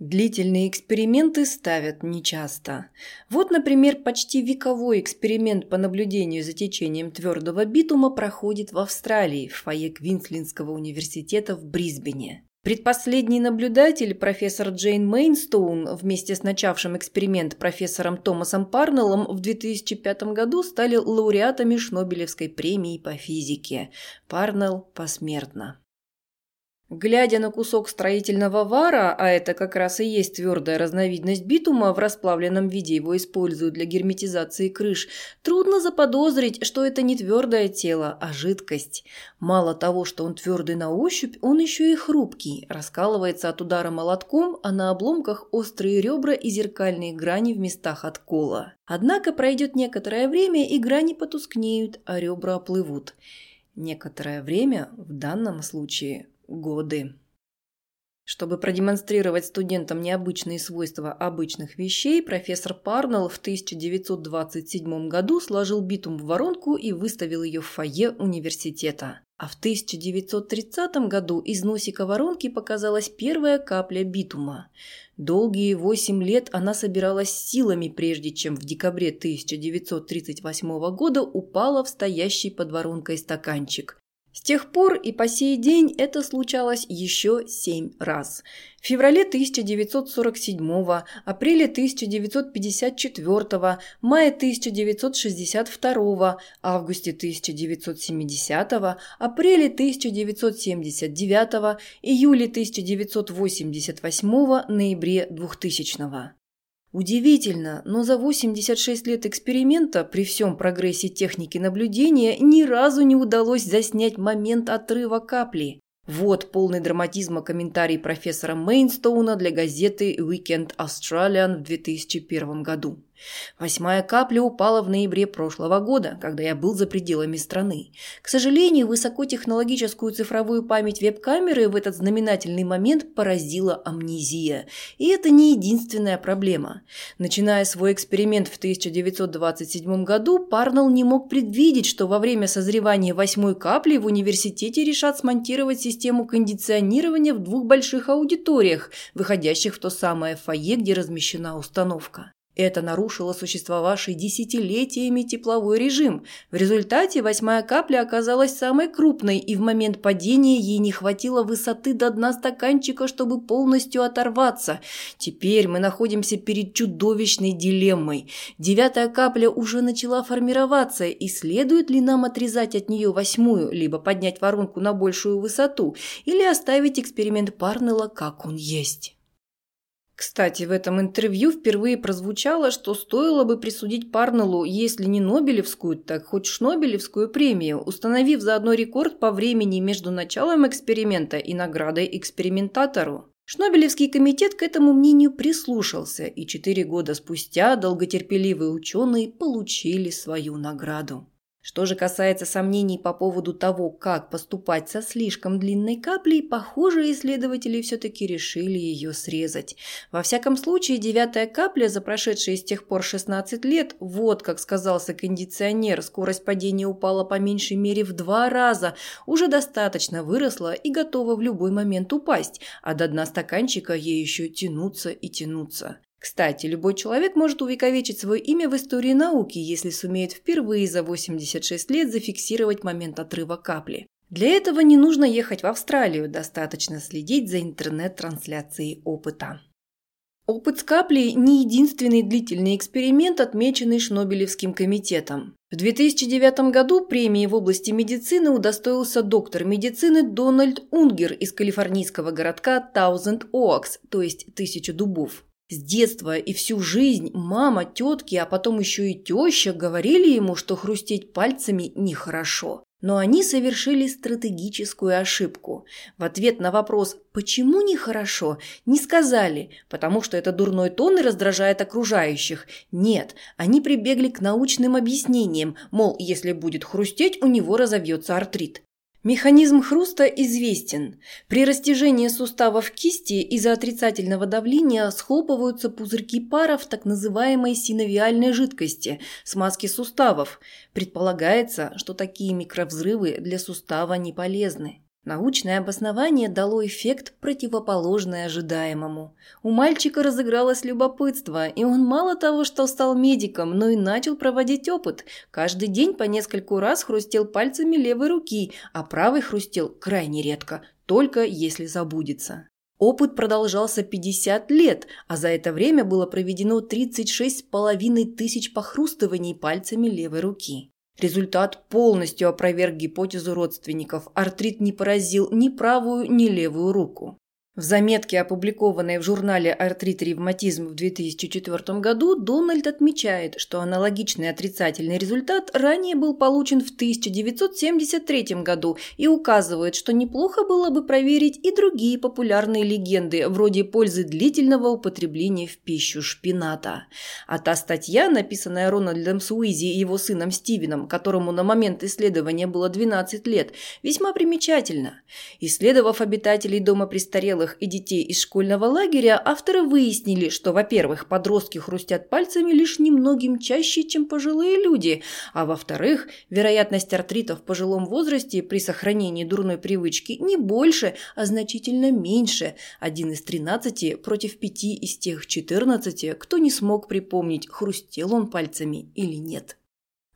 Длительные эксперименты ставят нечасто. Вот, например, почти вековой эксперимент по наблюдению за течением твердого битума проходит в Австралии, в фойе Квинслендского университета в Брисбене. Предпоследний наблюдатель, профессор Джейн Мейнстоун, вместе с начавшим эксперимент профессором Томасом Парнеллом в 2005 году стали лауреатами Шнобелевской премии по физике. Парнелл посмертно. Глядя на кусок строительного вара, а это как раз и есть твердая разновидность битума, в расплавленном виде его используют для герметизации крыш, трудно заподозрить, что это не твердое тело, а жидкость. Мало того, что он твердый на ощупь, он еще и хрупкий, раскалывается от удара молотком, а на обломках острые ребра и зеркальные грани в местах откола. Однако пройдет некоторое время, и грани потускнеют, а ребра оплывут. Некоторое время в данном случае – годы. Чтобы продемонстрировать студентам необычные свойства обычных вещей, профессор Парнелл в 1927 году сложил битум в воронку и выставил ее в фойе университета. А в 1930 году из носика воронки показалась первая капля битума. Долгие 8 лет она собиралась силами, прежде чем в декабре 1938 года упала в стоящий под воронкой стаканчик. С тех пор и по сей день это случалось еще 7 раз. В феврале 1947, апреле 1954, мае 1962, августе 1970, апреле 1979, июле 1988, ноябре 2000. Удивительно, но за 86 лет эксперимента при всем прогрессе техники наблюдения ни разу не удалось заснять момент отрыва капли. Вот полный драматизма комментарий профессора Мейнстоуна для газеты Weekend Australian в 2001 году. «Восьмая капля упала в ноябре прошлого года, когда я был за пределами страны. К сожалению, высокотехнологическую цифровую память веб-камеры в этот знаменательный момент поразила амнезия. И это не единственная проблема. Начиная свой эксперимент в 1927 году, Парнелл не мог предвидеть, что во время созревания восьмой капли в университете решат смонтировать систему кондиционирования в двух больших аудиториях, выходящих в то самое фойе, где размещена установка. Это нарушило существовавший десятилетиями тепловой режим. В результате восьмая капля оказалась самой крупной, и в момент падения ей не хватило высоты до дна стаканчика, чтобы полностью оторваться. Теперь мы находимся перед чудовищной дилеммой. Девятая капля уже начала формироваться, и следует ли нам отрезать от нее восьмую, либо поднять воронку на большую высоту, или оставить эксперимент Парнелла как он есть». Кстати, в этом интервью впервые прозвучало, что стоило бы присудить Парнеллу, если не Нобелевскую, так хоть Шнобелевскую премию, установив заодно рекорд по времени между началом эксперимента и наградой экспериментатору. Шнобелевский комитет к этому мнению прислушался, и 4 года спустя долготерпеливые ученые получили свою награду. Что же касается сомнений по поводу того, как поступать со слишком длинной каплей, похоже, исследователи все-таки решили ее срезать. Во всяком случае, девятая капля, за прошедшие с тех пор 16 лет, вот как сказался кондиционер, скорость падения упала по меньшей мере в 2 раза, уже достаточно выросла и готова в любой момент упасть, а до дна стаканчика ей еще тянуться и тянуться. Кстати, любой человек может увековечить свое имя в истории науки, если сумеет впервые за 86 лет зафиксировать момент отрыва капли. Для этого не нужно ехать в Австралию, достаточно следить за интернет-трансляцией опыта. Опыт с каплей – не единственный длительный эксперимент, отмеченный Шнобелевским комитетом. В 2009 году премии в области медицины удостоился доктор медицины Дональд Унгер из калифорнийского городка Thousand Oaks, то есть 1000 дубов. С детства и всю жизнь мама, тетки, а потом еще и теща говорили ему, что хрустеть пальцами нехорошо. Но они совершили стратегическую ошибку. В ответ на вопрос «почему нехорошо?» не сказали, потому что это дурной тон и раздражает окружающих. Нет, они прибегли к научным объяснениям, мол, если будет хрустеть, у него разовьется артрит. Механизм хруста известен. При растяжении суставов кисти из-за отрицательного давления схлопываются пузырьки пара в так называемой синовиальной жидкости – смазке суставов. Предполагается, что такие микровзрывы для сустава не полезны. Научное обоснование дало эффект, противоположный ожидаемому. У мальчика разыгралось любопытство, и он мало того, что стал медиком, но и начал проводить опыт. Каждый день по нескольку раз хрустел пальцами левой руки, а правой хрустел крайне редко, только если забудется. Опыт продолжался 50 лет, а за это время было проведено 36,5 тысяч похрустываний пальцами левой руки. Результат полностью опроверг гипотезу родственников. Артрит не поразил ни правую, ни левую руку. В заметке, опубликованной в журнале «Артрит-ревматизм» в 2004 году, Дональд отмечает, что аналогичный отрицательный результат ранее был получен в 1973 году и указывает, что неплохо было бы проверить и другие популярные легенды, вроде пользы длительного употребления в пищу шпината. А та статья, написанная Рональдом Суизи и его сыном Стивеном, которому на момент исследования было 12 лет, весьма примечательна. Исследовав обитателей дома престарелых и детей из школьного лагеря, авторы выяснили, что, во-первых, подростки хрустят пальцами лишь немногим чаще, чем пожилые люди, а во-вторых, вероятность артрита в пожилом возрасте при сохранении дурной привычки не больше, а значительно меньше – 1 из 13 против 5 из тех 14, кто не смог припомнить, хрустел он пальцами или нет.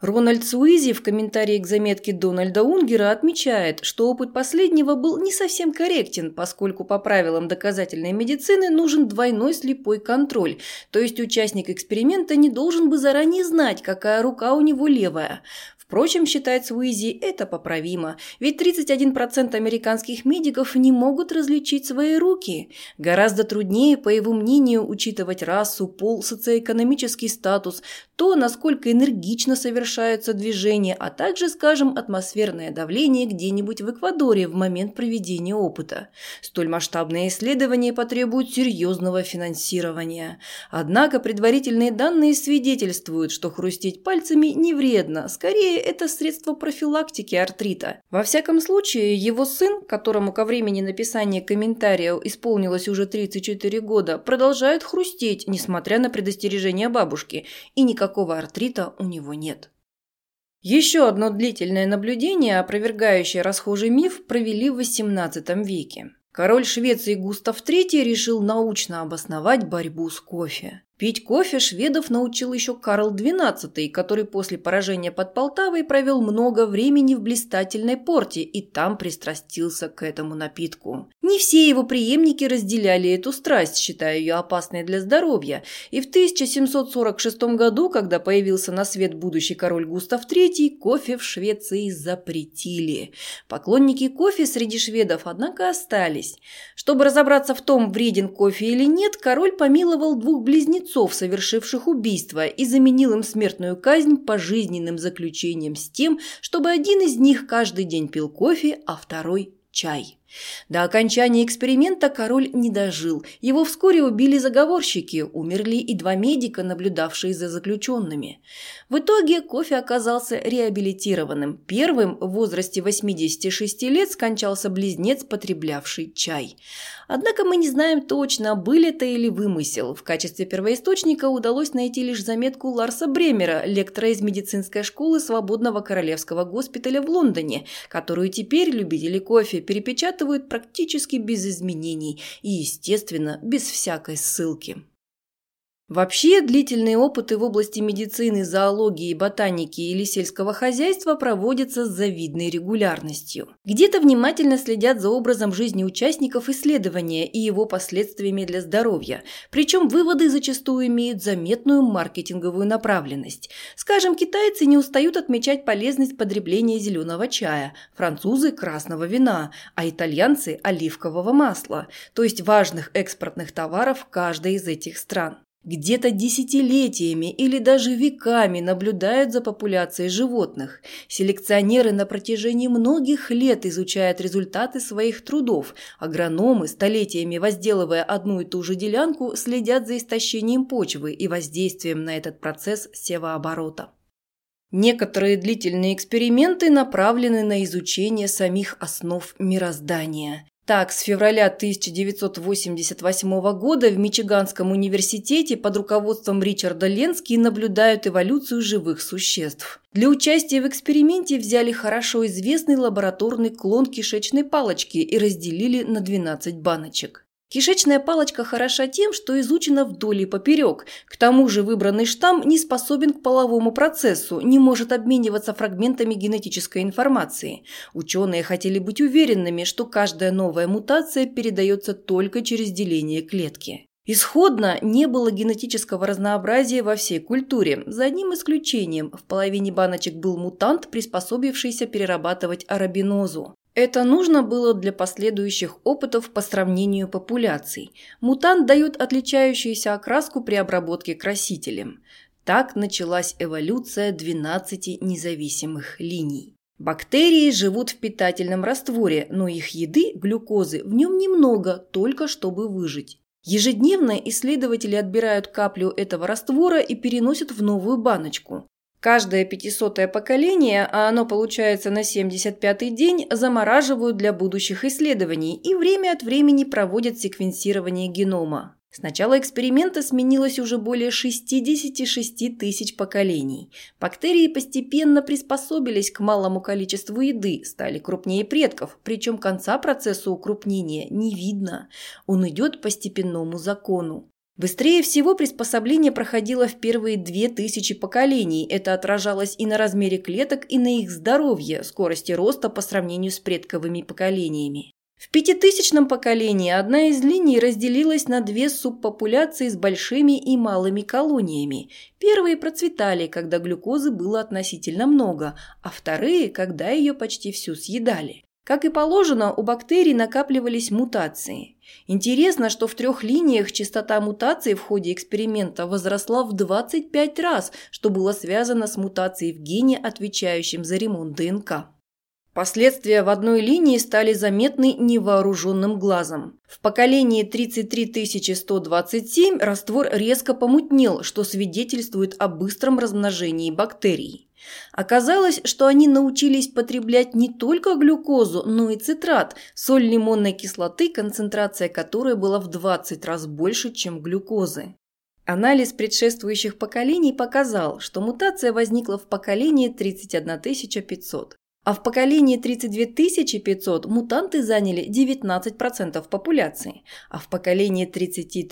Рональд Суизи в комментарии к заметке Дональда Унгера отмечает, что опыт последнего был не совсем корректен, поскольку по правилам доказательной медицины нужен двойной слепой контроль, то есть участник эксперимента не должен бы заранее знать, какая рука у него левая. Впрочем, считает Суизи, это поправимо, ведь 31% американских медиков не могут различить свои руки. Гораздо труднее, по его мнению, учитывать расу, пол, социоэкономический статус, то, насколько энергично совершаются движения, а также, скажем, атмосферное давление где-нибудь в Эквадоре в момент проведения опыта. Столь масштабные исследования потребуют серьезного финансирования. Однако предварительные данные свидетельствуют, что хрустеть пальцами не вредно, скорее это средство профилактики артрита. Во всяком случае, его сын, которому ко времени написания комментария исполнилось уже 34 года, продолжает хрустеть, несмотря на предостережение бабушки, и никакого артрита у него нет. Еще одно длительное наблюдение, опровергающее расхожий миф, провели в XVIII веке. Король Швеции Густав III решил научно обосновать борьбу с кофе. Пить кофе шведов научил еще Карл XII, который после поражения под Полтавой провел много времени в блистательной порте и там пристрастился к этому напитку. Не все его преемники разделяли эту страсть, считая ее опасной для здоровья, и в 1746 году, когда появился на свет будущий король Густав III, кофе в Швеции запретили. Поклонники кофе среди шведов, однако, остались. Чтобы разобраться в том, вреден кофе или нет, король помиловал двух близнецов, совершивших убийство, и заменил им смертную казнь пожизненным заключением с тем, чтобы один из них каждый день пил кофе, а второй – чай. До окончания эксперимента король не дожил. Его вскоре убили заговорщики, умерли и два медика, наблюдавшие за заключенными. В итоге кофе оказался реабилитированным. Первым в возрасте 86 лет скончался близнец, потреблявший чай. Однако мы не знаем точно, был это или вымысел. В качестве первоисточника удалось найти лишь заметку Ларса Бремера, лектора из медицинской школы Свободного Королевского госпиталя в Лондоне, которую теперь любители кофе перепечатывают практически без изменений и, естественно, без всякой ссылки. Вообще, длительные опыты в области медицины, зоологии, ботаники или сельского хозяйства проводятся с завидной регулярностью. Где-то внимательно следят за образом жизни участников исследования и его последствиями для здоровья, причем выводы зачастую имеют заметную маркетинговую направленность. Скажем, китайцы не устают отмечать полезность потребления зеленого чая, французы – красного вина, а итальянцы – оливкового масла, то есть важных экспортных товаров каждой из этих стран. Где-то десятилетиями или даже веками наблюдают за популяцией животных. Селекционеры на протяжении многих лет изучают результаты своих трудов. Агрономы, столетиями возделывая одну и ту же делянку, следят за истощением почвы и воздействием на этот процесс севооборота. Некоторые длительные эксперименты направлены на изучение самих основ мироздания. Так, с февраля 1988 года в Мичиганском университете под руководством Ричарда Ленски наблюдают эволюцию живых существ. Для участия в эксперименте взяли хорошо известный лабораторный клон кишечной палочки и разделили на 12 баночек. Кишечная палочка хороша тем, что изучена вдоль и поперек. К тому же выбранный штамм не способен к половому процессу, не может обмениваться фрагментами генетической информации. Ученые хотели быть уверенными, что каждая новая мутация передается только через деление клетки. Исходно не было генетического разнообразия во всей культуре. За одним исключением, в половине баночек был мутант, приспособившийся перерабатывать арабинозу. Это нужно было для последующих опытов по сравнению популяций. Мутант дает отличающуюся окраску при обработке красителем. Так началась эволюция 12 независимых линий. Бактерии живут в питательном растворе, но их еды, глюкозы, в нем немного, только чтобы выжить. Ежедневно исследователи отбирают каплю этого раствора и переносят в новую баночку. Каждое 500-е поколение, а оно получается на 75-й день, замораживают для будущих исследований и время от времени проводят секвенсирование генома. С начала эксперимента сменилось уже более 66 тысяч поколений. Бактерии постепенно приспособились к малому количеству еды, стали крупнее предков, причем конца процесса укрупнения не видно. Он идет по степенному закону. Быстрее всего приспособление проходило в первые 2000 поколений. Это отражалось и на размере клеток, и на их здоровье, скорости роста по сравнению с предковыми поколениями. В 5000-м поколении одна из линий разделилась на две субпопуляции с большими и малыми колониями. Первые процветали, когда глюкозы было относительно много, а вторые, когда ее почти всю съедали. Как и положено, у бактерий накапливались мутации. Интересно, что в 3 линиях частота мутаций в ходе эксперимента возросла в 25 раз, что было связано с мутацией в гене, отвечающем за ремонт ДНК. Последствия в одной линии стали заметны невооруженным глазом. В поколении 33 127 раствор резко помутнел, что свидетельствует о быстром размножении бактерий. Оказалось, что они научились потреблять не только глюкозу, но и цитрат, соль лимонной кислоты, концентрация которой была в 20 раз больше, чем глюкозы. Анализ предшествующих поколений показал, что мутация возникла в поколении 31 500. А в поколении 32 500 мутанты заняли 19% популяции, а в поколении 33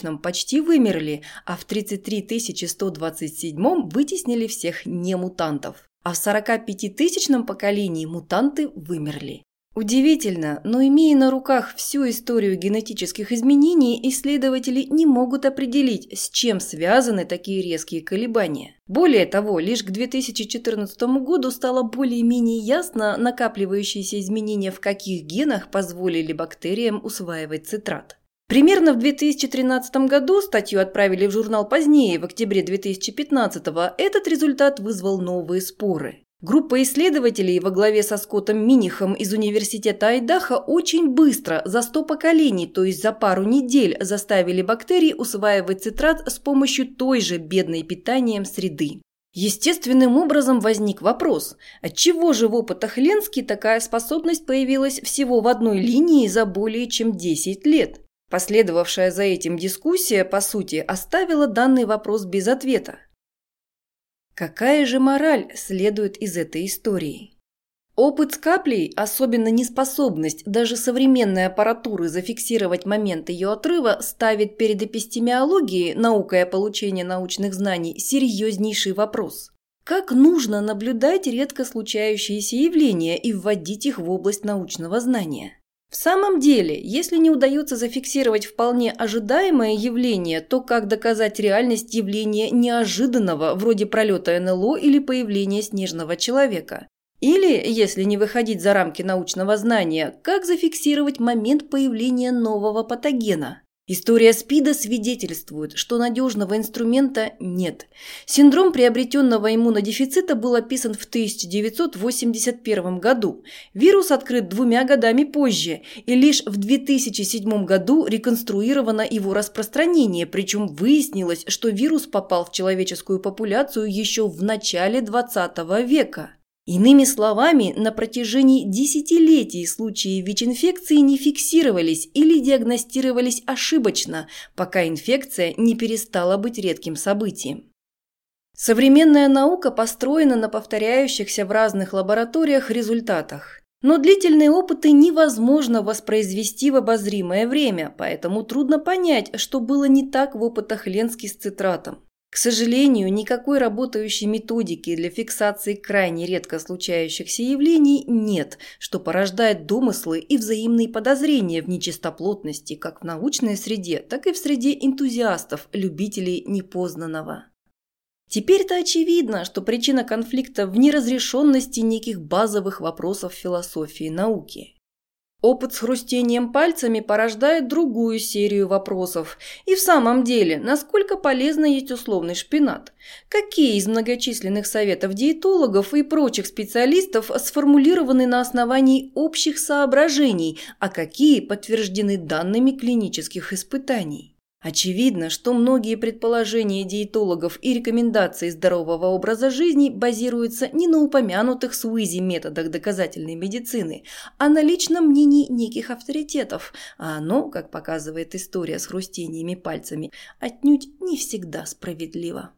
000 почти вымерли, а в 33 127 вытеснили всех немутантов, а в 45 000 поколении мутанты вымерли. Удивительно, но имея на руках всю историю генетических изменений, исследователи не могут определить, с чем связаны такие резкие колебания. Более того, лишь к 2014 году стало более-менее ясно, накапливающиеся изменения в каких генах позволили бактериям усваивать цитрат. Примерно в 2013 году статью отправили в журнал позднее, в октябре 2015, этот результат вызвал новые споры. Группа исследователей во главе со Скоттом Минихом из университета Айдахо очень быстро, за 100 поколений, то есть за пару недель, заставили бактерии усваивать цитрат с помощью той же бедной питанием среды. Естественным образом возник вопрос, отчего же в опытах Ленски такая способность появилась всего в одной линии за более чем 10 лет? Последовавшая за этим дискуссия, по сути, оставила данный вопрос без ответа. Какая же мораль следует из этой истории? Опыт с каплей, особенно неспособность даже современной аппаратуры зафиксировать момент ее отрыва, ставит перед эпистемиологией, наукой о получении научных знаний, серьезнейший вопрос. Как нужно наблюдать редко случающиеся явления и вводить их в область научного знания? В самом деле, если не удается зафиксировать вполне ожидаемое явление, то как доказать реальность явления неожиданного, вроде пролета НЛО или появления снежного человека? Или, если не выходить за рамки научного знания, как зафиксировать момент появления нового патогена? История СПИДа свидетельствует, что надежного инструмента нет. Синдром приобретенного иммунодефицита был описан в 1981 году. Вирус открыт 2 годами позже, и лишь в 2007 году реконструировано его распространение, причем выяснилось, что вирус попал в человеческую популяцию еще в начале 20 века. Иными словами, на протяжении десятилетий случаи ВИЧ-инфекции не фиксировались или диагностировались ошибочно, пока инфекция не перестала быть редким событием. Современная наука построена на повторяющихся в разных лабораториях результатах. Но длительные опыты невозможно воспроизвести в обозримое время, поэтому трудно понять, что было не так в опытах Ленски с цитратом. К сожалению, никакой работающей методики для фиксации крайне редко случающихся явлений нет, что порождает домыслы и взаимные подозрения в нечистоплотности как в научной среде, так и в среде энтузиастов, любителей непознанного. Теперь-то очевидно, что причина конфликта в неразрешенности неких базовых вопросов философии науки. Опыт с хрустением пальцами порождает другую серию вопросов. И в самом деле, насколько полезно есть условный шпинат? Какие из многочисленных советов диетологов и прочих специалистов сформулированы на основании общих соображений, а какие подтверждены данными клинических испытаний? Очевидно, что многие предположения диетологов и рекомендации здорового образа жизни базируются не на упомянутых Суизи методах доказательной медицины, а на личном мнении неких авторитетов, а оно, как показывает история с хрустениями пальцами, отнюдь не всегда справедливо.